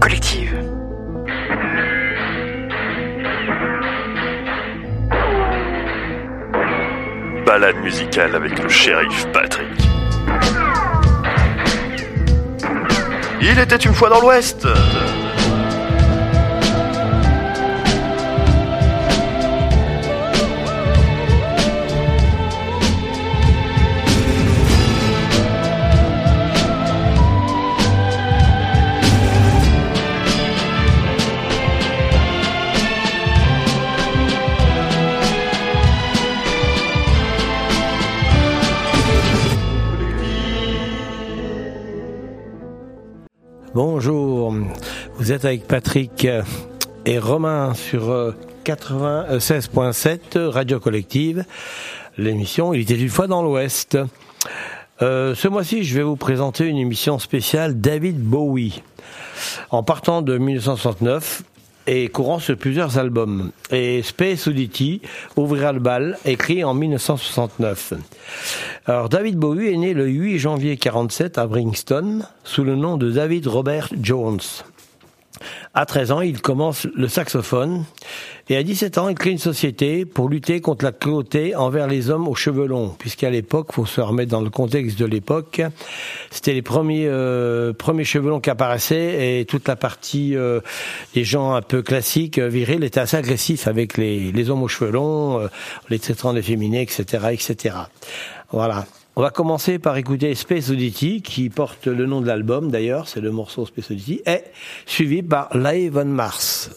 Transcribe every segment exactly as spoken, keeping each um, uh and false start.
Collective. Balade musicale avec le shérif Patrick. Il était une fois dans l'Ouest. Bonjour, vous êtes avec Patrick et Romain sur quatre-vingt-seize virgule sept Radio Collective, l'émission Il était une fois dans l'Ouest. Euh, ce mois-ci, je vais vous présenter une émission spéciale David Bowie, en partant de dix-neuf cent soixante-neuf et courant sur plusieurs albums. Et Space Oddity ouvrira le bal, écrit en dix-neuf cent soixante-neuf. Alors, David Bowie est né le huit janvier quarante-sept à Brixton, sous le nom de David Robert Jones. À treize ans, il commence le saxophone, et à dix-sept ans, il crée une société pour lutter contre la cruauté envers les hommes aux cheveux longs, puisqu'à l'époque, il faut se remettre dans le contexte de l'époque, c'était les premiers, euh, premiers cheveux longs qui apparaissaient, et toute la partie euh, des gens un peu classiques, virils, était assez agressif avec les, les hommes aux cheveux longs, euh, les traitants d'efféminés, et cetera, et cetera. Voilà. On va commencer par écouter Space Oddity, qui porte le nom de l'album d'ailleurs, c'est le morceau Space Oddity, et suivi par Live on Mars.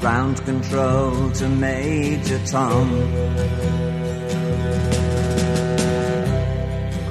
Ground control to Major Tom.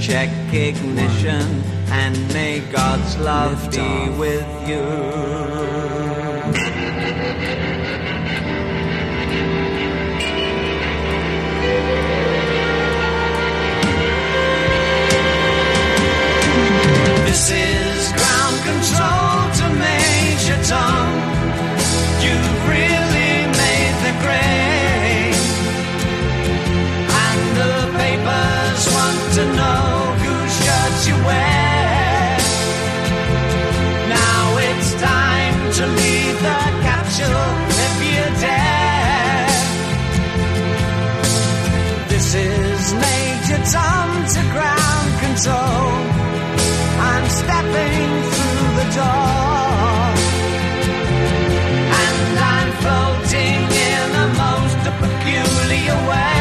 Check ignition and may God's love lift be off with you. This is ground control to Major Tom. You've really made the grade, and the papers want to know whose shirt you wear. Now it's time to leave the capsule if you dare. This is Major Tom to ground control. I'm stepping through the door, and I'm floating in the most peculiar way.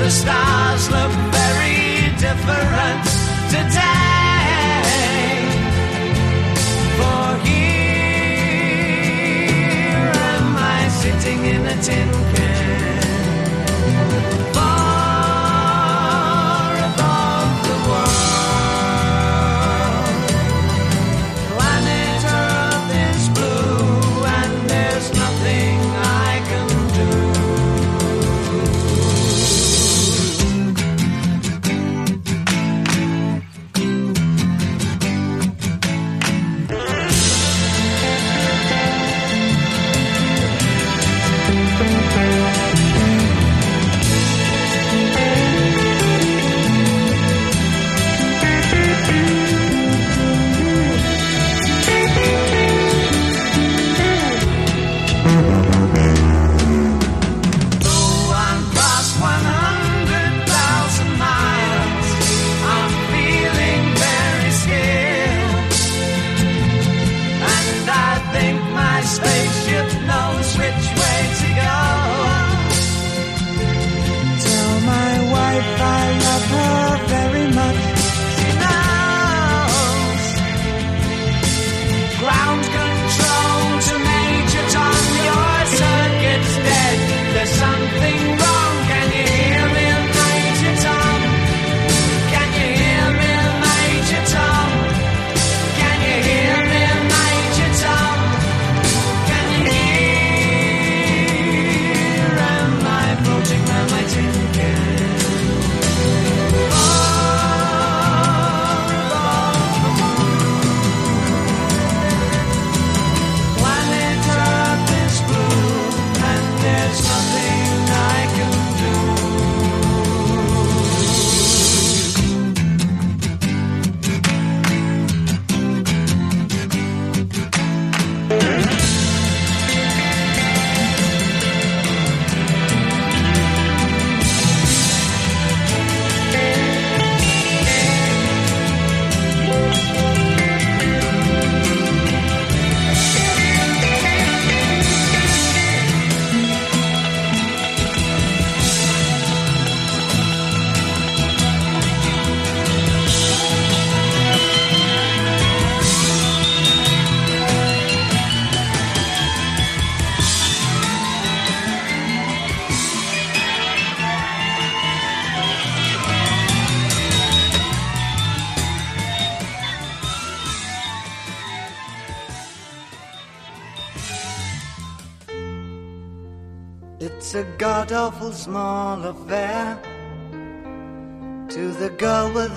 The stars look very different today, for here am I sitting in a tin can, far above the world. Planet Earth is blue and there's nothing I can do. Thank you. It's a god-awful small affair to the girl with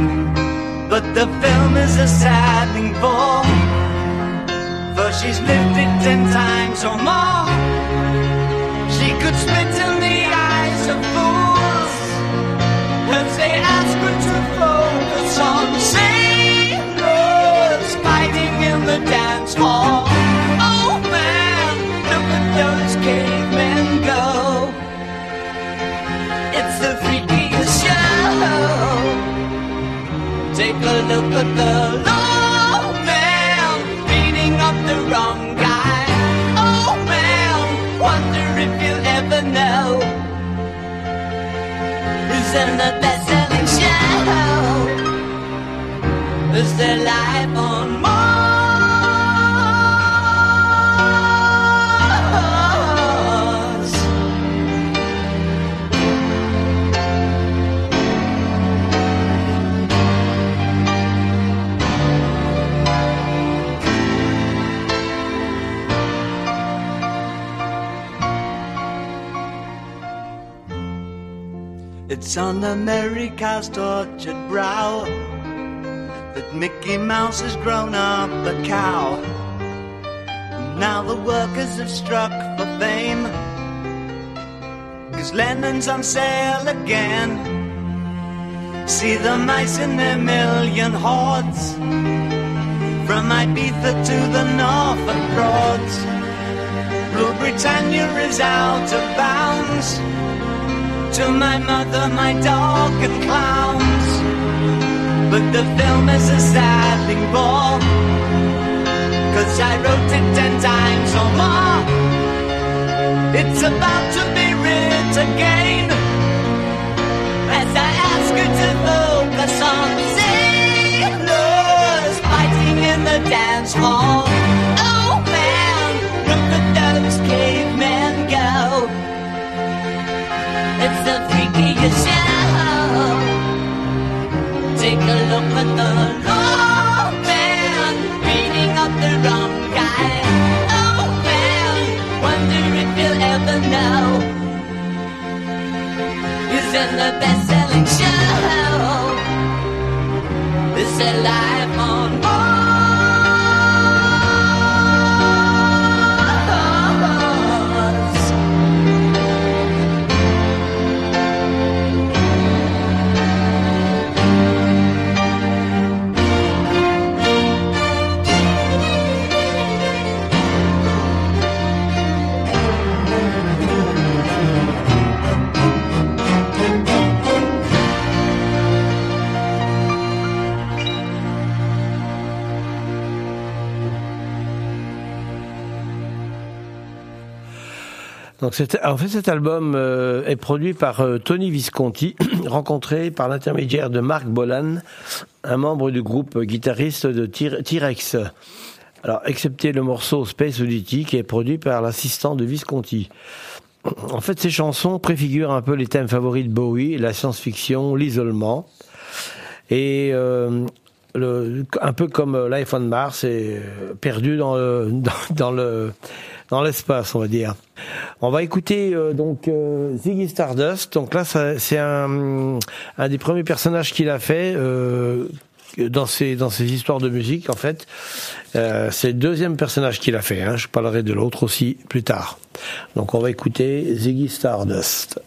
But the film is a saddening bore, for she's lived it ten times or more. She could spit in the eyes of fools if they ask her to focus on sailors fighting in the dance hall. Oh man, look at those cavemen go. It's the freakiest show. Take a look at the law man beating up the wrong guy. Oh man, wonder if you'll ever know who's in the best-selling show. Is there life on Mars? It's on America's tortured brow that Mickey Mouse has grown up a cow. And now the workers have struck for fame, 'cause Lennon's on sale again. See the mice in their million hordes, from Ibiza to the Norfolk Broads. Rule Britannia is out of bounds to my mother, my dog and clowns. But the film is a sad thing bore, 'cause I wrote it ten times or more. It's about to be writ again as I ask her to focus on sailors fighting in the dance hall. Oh man, look at those cavemen go. It's the freakiest show. Take a look at the wrong man beating up the wrong guy. Oh man, wonder if you'll ever know who's in the best-selling show. Is there life on Mars? Donc c'est, en fait, cet album euh, est produit par euh, Tony Visconti, rencontré par l'intermédiaire de Marc Bolan, un membre du groupe guitariste de T-Rex. Alors, excepté le morceau Space Oddity, qui est produit par l'assistant de Visconti. En fait, ces chansons préfigurent un peu les thèmes favoris de Bowie, la science-fiction, l'isolement, et euh, le, un peu comme Live on Mars, et perdu dans le... Dans, dans le Dans l'espace, on va dire. On va écouter euh, donc euh, Ziggy Stardust. Donc là, ça, c'est un, un des premiers personnages qu'il a fait euh, dans ses dans ses histoires de musique. En fait, euh, c'est le deuxième personnage qu'il a fait. Hein. Je parlerai de l'autre aussi plus tard. Donc on va écouter Ziggy Stardust.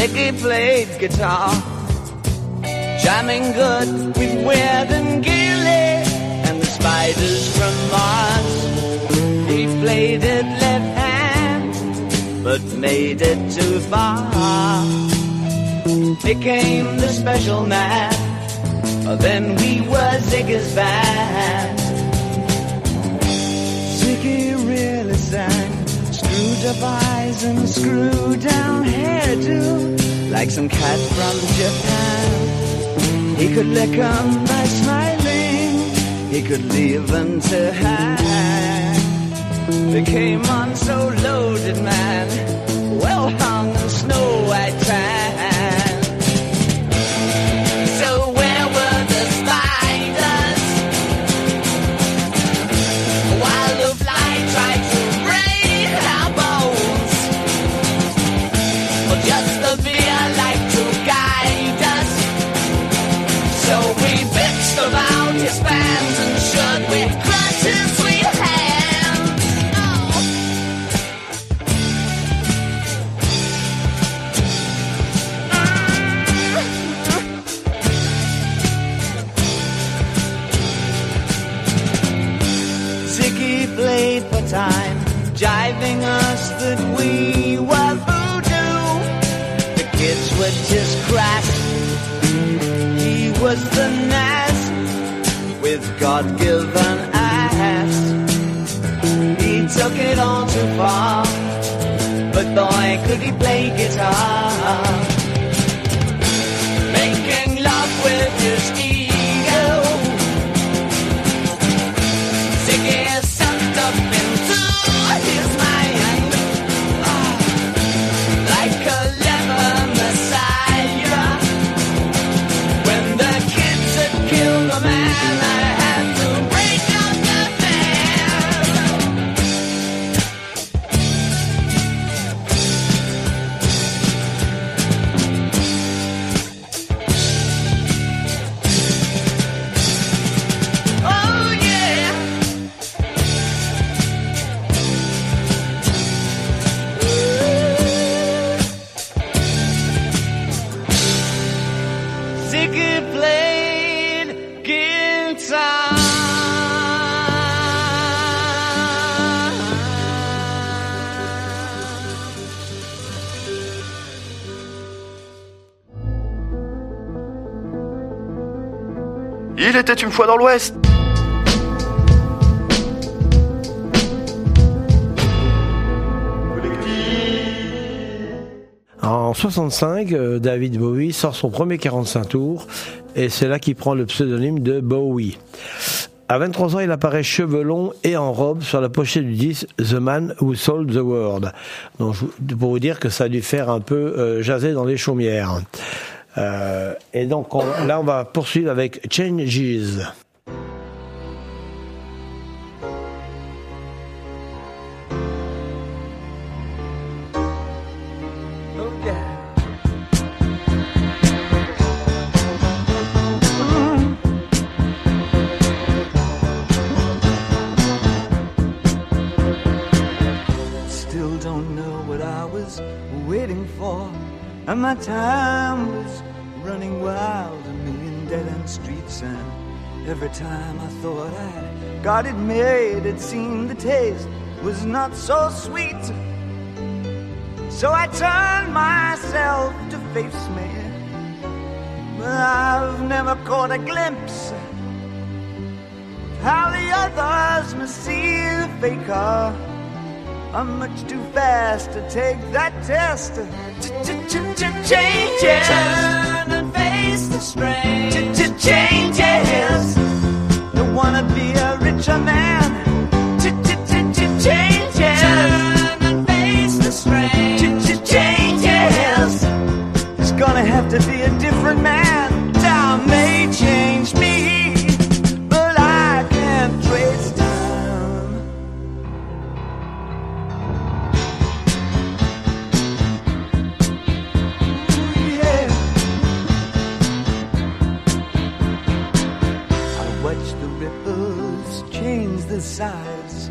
Ziggy played guitar, jamming good with Weird and Gilly and the Spider spiders from Mars. He played it left hand, but made it too far. Became the special man, then we were Ziggy's band. Ziggy really sang, screwed up eyes and screwed down hairdo, like some cat from Japan. He could lick 'em by smiling, he could leave 'em to hang. They came on so loaded, man, well hung in snow-white tan. Time jiving us that we were voodoo. The kids were just crass. He was the nass with God-given ass. He took it all too far, but boy, could he play guitar. Making love with his ego. Ziggy sucked up in his mind, oh, like a leper messiah. When the kids had killed the man, I had to break up the band. Oh yeah. Il était une fois dans l'Ouest. En soixante-cinq, David Bowie sort son premier quarante-cinq tours et c'est là qu'il prend le pseudonyme de Bowie. À vingt-trois ans, il apparaît cheveux longs et en robe sur la pochette du disque The Man Who Sold the World. Donc, pour vous dire que ça a dû faire un peu jaser dans les chaumières. Euh, et donc on, là on va poursuivre avec Changes. And my time was running wild, a million dead-end streets. And every time I thought I got it made, it seemed the taste was not so sweet. So I turned myself to face me, but I've never caught a glimpse of how the others must see the faker. I'm much too fast to take that test. Changes. Turn and face the strain. Changes. Don't wanna be a richer man. Changes. Turn and face the strain. Changes. It's gonna have to be a different man. Time may change me, but I can't trace time. Sides,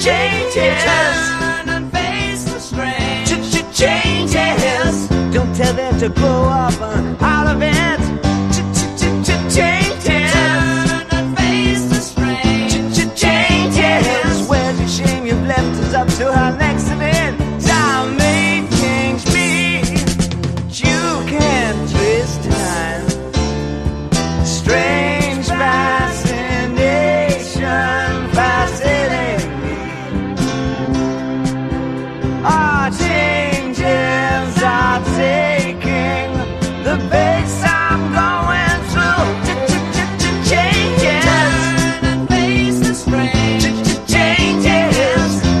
Changes and face the strange. Changes. Don't tell them to grow up and out of it. Changes. And face the strange. Changes. Where's your shame you've left is up to her next in it. Time may change me, but you can't twist time. Strange fascination, fascinating me. Our changes are taking the base I'm going through. Changes. Turn and face the strange. Changes.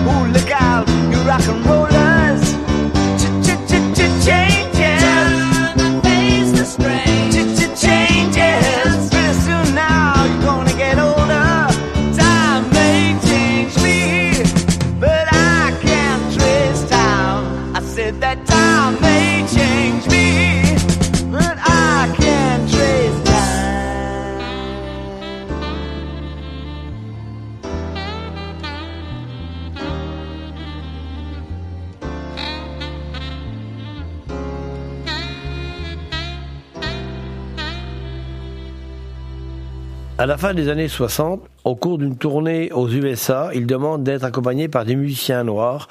Ooh, look out, you rock and rollers. Changes. Turn and face the strange. Changes. Pretty soon now you're gonna get older. Time may change me, but I can't trace time. I said that time may change me, but I can't trace time. À la fin des années soixante, au cours d'une tournée aux U S A, il demande d'être accompagné par des musiciens noirs.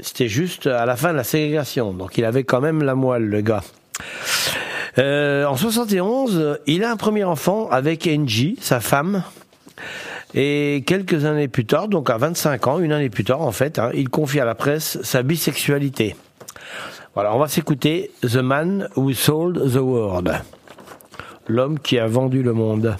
C'était juste à la fin de la ségrégation, donc il avait quand même la moelle, le gars. Euh, en soixante et onze, il a un premier enfant avec Angie, sa femme, et quelques années plus tard, donc à vingt-cinq ans, une année plus tard en fait, hein, il confie à la presse sa bisexualité. Voilà, on va s'écouter The Man Who Sold the World, l'homme qui a vendu le monde.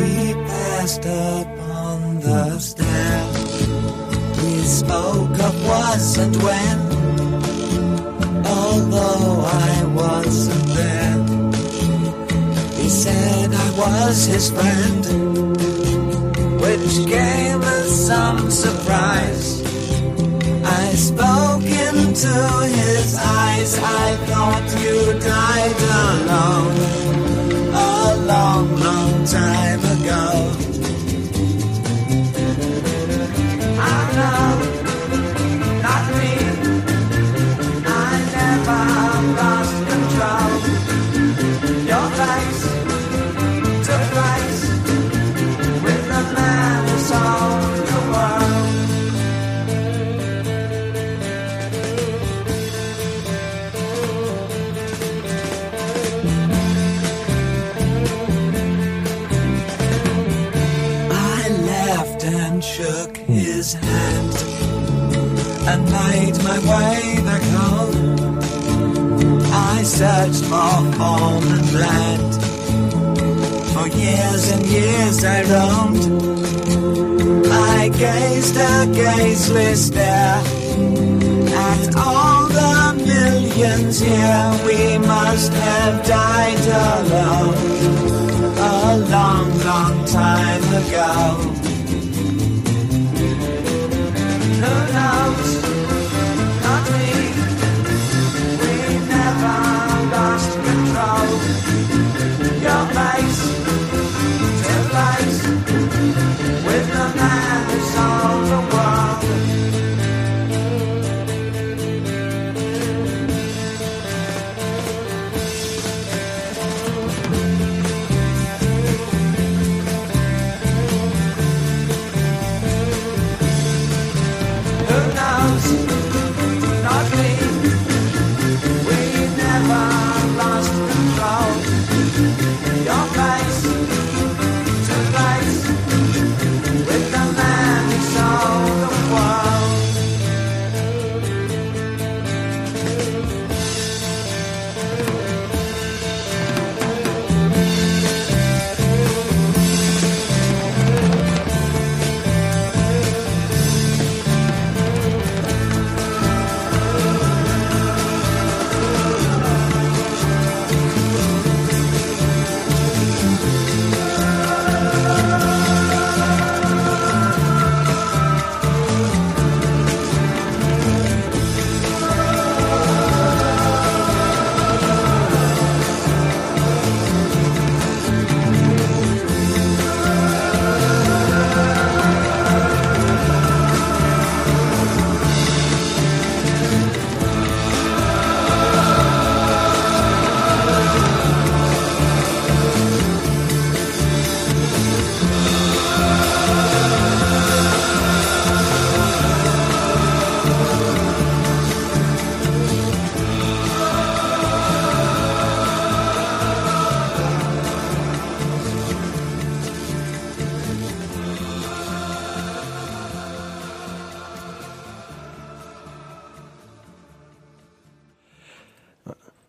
We passed up on the stairs. We spoke of was and when. Although I wasn't there, he said I was his friend, which came as some surprise. I spoke into his eyes. I thought you died alone a long, long time ago. I know, not me. I never lost control. Your face took place with the man who sold the world. Shook his hand and made my way back home. I searched for home and land. For years and years I roamed. I gazed a gazeless stare at all the millions here. We must have died alone a long, long time ago. Who knows? Not me. We never lost control. Your face to face with the man who sold the world.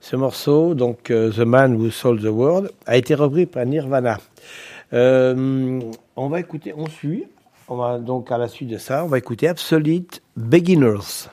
Ce morceau, donc euh, The Man Who Sold the World, a été repris par Nirvana. Euh, on va écouter, on suit, on va, donc à la suite de ça, on va écouter Absolute Beginners.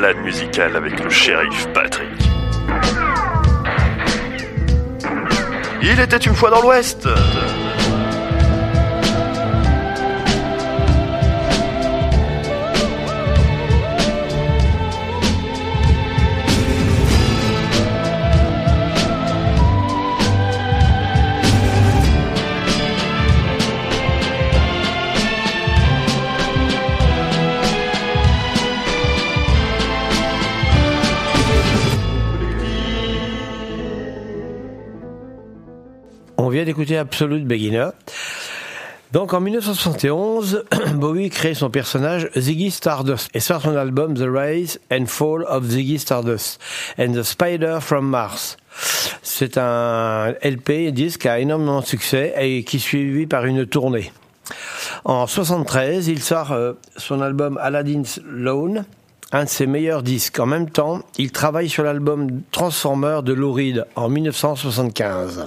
balade musicale avec le shérif Patrick. Il était une fois dans l'Ouest. On vient d'écouter Absolute Beginners. Donc en mille neuf cent soixante et onze, Bowie crée son personnage Ziggy Stardust et sort son album The Rise and Fall of Ziggy Stardust and the Spider from Mars. C'est un L P disque à énormément de succès et qui suivi par une tournée. En mille neuf cent soixante-treize, il sort son album Aladdin Sane, un de ses meilleurs disques. En même temps, il travaille sur l'album Transformer de Lou Reed en mille neuf cent soixante-quinze.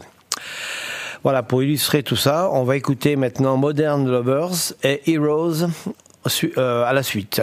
Voilà, pour illustrer tout ça, on va écouter maintenant Modern Lovers et Heroes su- euh, à la suite.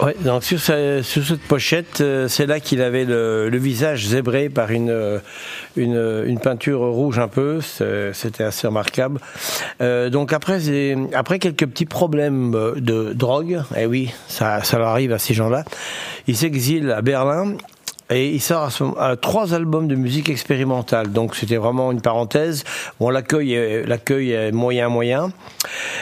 Ouais, donc sur, sa, sur cette pochette, euh, c'est là qu'il avait le, le visage zébré par une, une, une peinture rouge un peu, c'était assez remarquable. Euh, donc après, c'est, après quelques petits problèmes de drogue, et eh oui, ça, ça leur arrive à ces gens-là, il s'exile à Berlin. Et il sort à son, à trois albums de musique expérimentale, donc c'était vraiment une parenthèse. Bon, l'accueil est, l'accueil est moyen, moyen.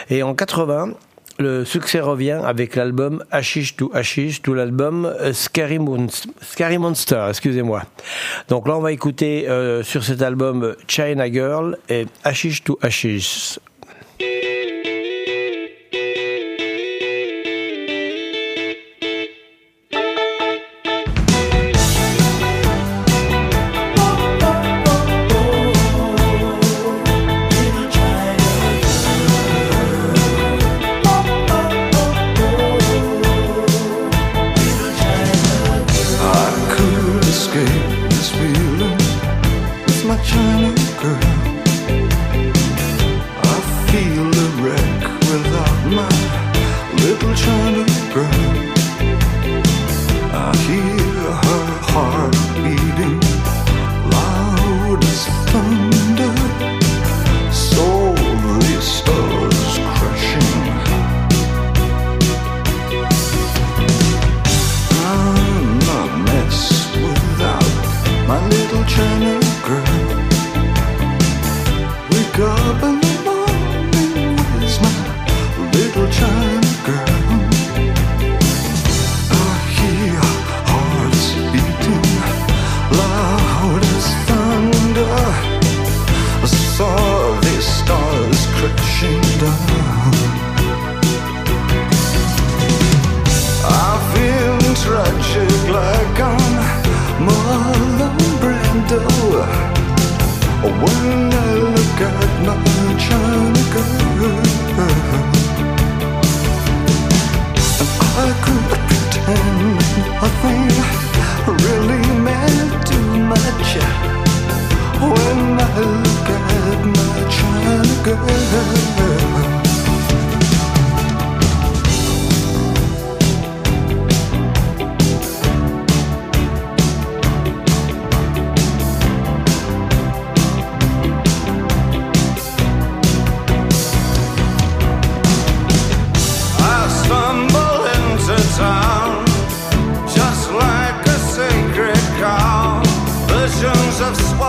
Et en quatre-vingts, le succès revient avec l'album Ashes to Ashes, tout l'album Scary, Mon- Scary Monsters, excusez-moi. Donc là, on va écouter euh, sur cet album China Girl et Ashes to Ashes.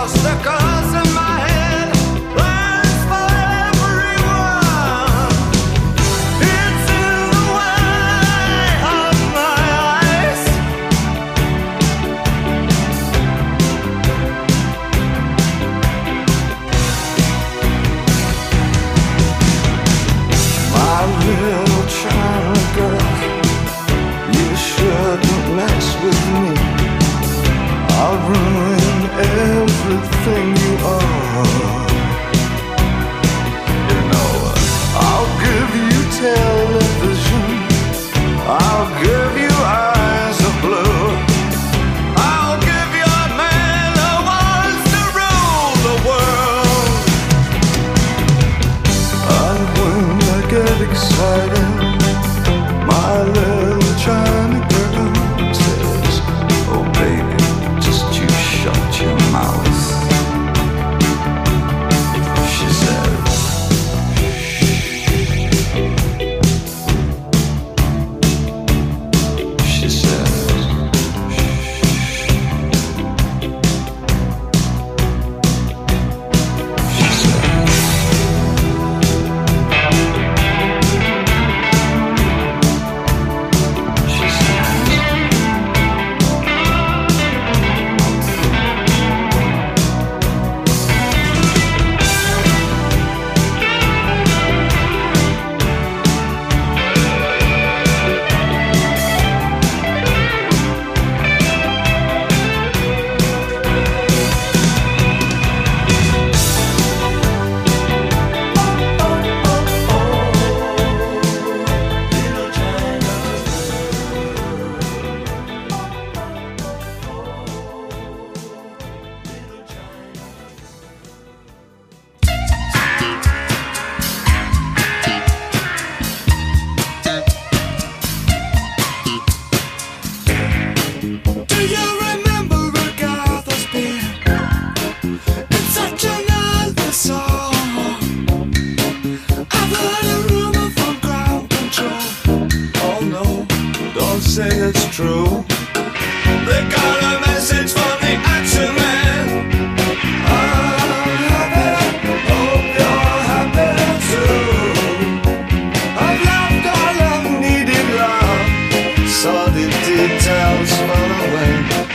What's the cause in my head? Plans for everyone. true. They got a message from the action man. I'm happy, hope you're happy too. I've loved all I've needed love, saw the details fall away.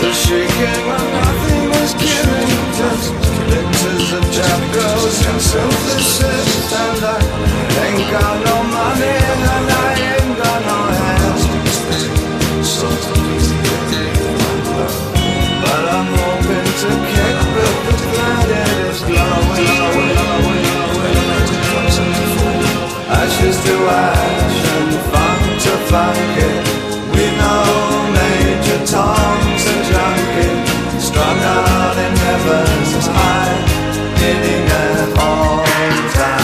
The shaking when nothing was given, just pictures of Jap girls and synthesis. And I ain't got no money and I ain't got no hands to spend. So but I'm hoping to kick with the planet is glowing, glowing, glowing, glowing. Ashes to ash and funk to funky. We know Major Tom's a junkie, strung out in heaven's high, hitting at all time.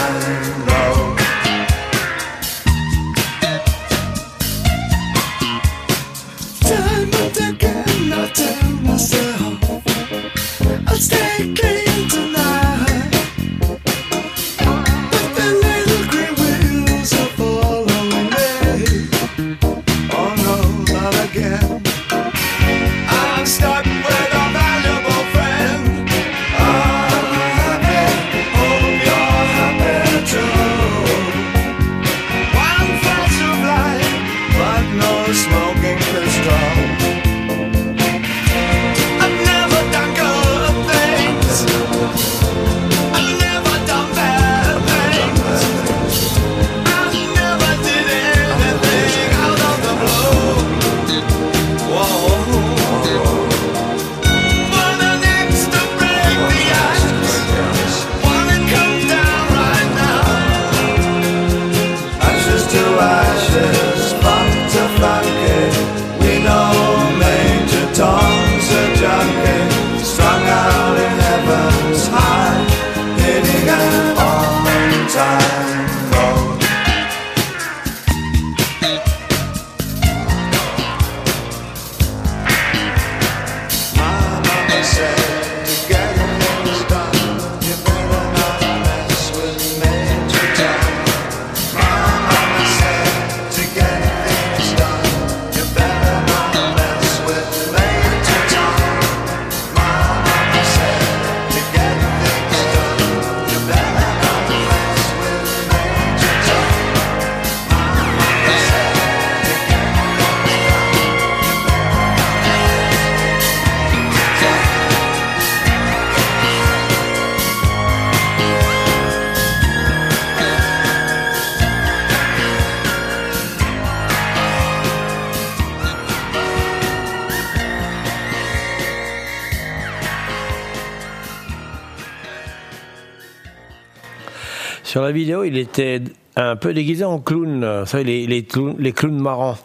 Sur la vidéo, il était un peu déguisé en clown, vous savez, les, les, clowns, les clowns marrants.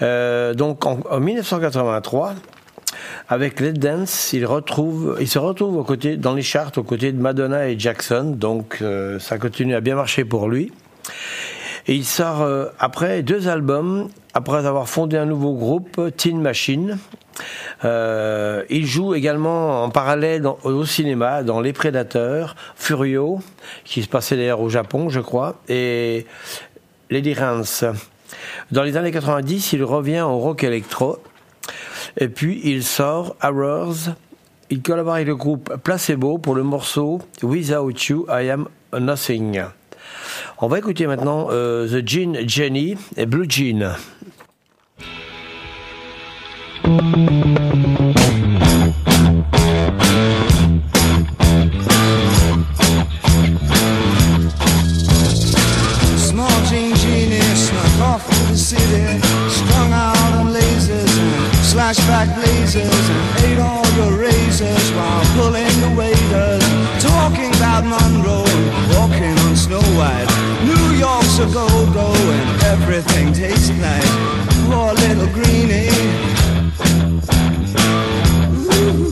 Euh, donc en, en dix-neuf cent quatre-vingt-trois, avec Let's Dance, il, retrouve, il se retrouve aux côtés, dans les charts aux côtés de Madonna et Jackson, donc euh, ça continue à bien marcher pour lui. Et il sort euh, après deux albums, après avoir fondé un nouveau groupe, Tin Machine. Euh, il joue également en parallèle dans, au cinéma dans Les Prédateurs, Furio, qui se passait d'ailleurs au Japon, je crois, et Lady Rance. Dans les années quatre-vingt-dix, il revient au rock électro, et puis il sort Heroes. Il collabore avec le groupe Placebo pour le morceau Without You, I Am Nothing. On va écouter maintenant euh, The Jean Jenny et Blue Jean. Flashback blazers and ate all your razors while pulling the waiters, talking about Monroe and walking on Snow White. New York's a go-go and everything tastes nice. Poor little greenie. Ooh.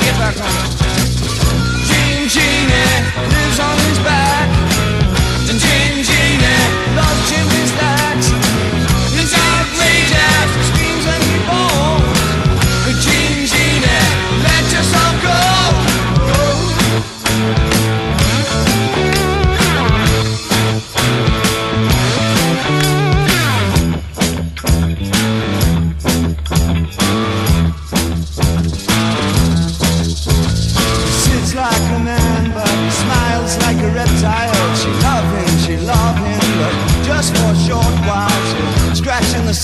Get back on. Jean Genie lives on his back, and Jean Genie loves chimney stacks. Outrageous screams and he bawls. Jean Genie, let yourself go. Go.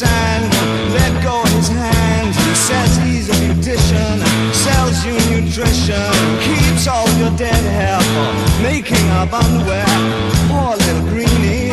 sign, let go of his hand. Says he's a beautician, sells you nutrition, keeps all your dead hair for making up underwear. Poor little greenie.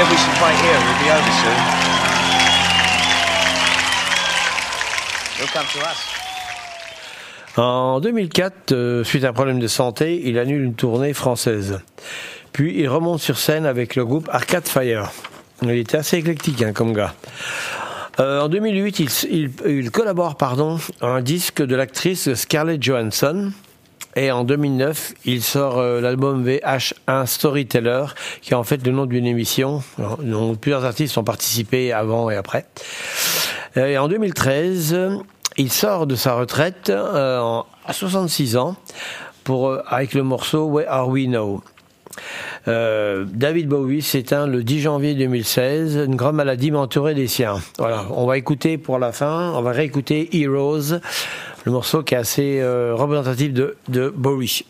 said we should play here. We'll be over soon. He'll come to us. En deux mille quatre, euh, suite à un problème de santé, il annule une tournée française. Puis il remonte sur scène avec le groupe Arcade Fire. Il était assez éclectique hein, comme gars. Euh, en deux mille huit, il, il, il collabore pardon, à un disque de l'actrice Scarlett Johansson. Et en deux mille neuf, il sort euh, l'album V H un Storyteller, qui est en fait le nom d'une émission dont plusieurs artistes ont participé avant et après. Et en deux mille treize, il sort de sa retraite euh, à soixante-six ans pour, euh, avec le morceau Where Are We Now? Euh, David Bowie s'éteint le dix janvier deux mille seize, une grave maladie m'a entouré des siens. Voilà, on va écouter pour la fin, on va réécouter Heroes, le morceau qui est assez euh, représentatif de, de Bowie.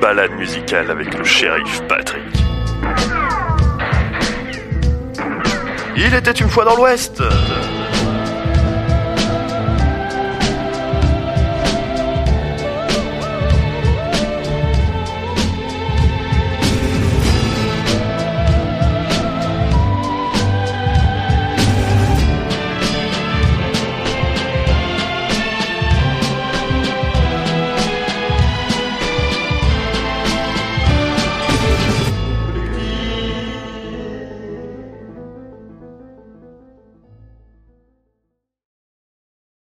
Balade musicale avec le shérif Patrick. Il était une fois dans l'Ouest.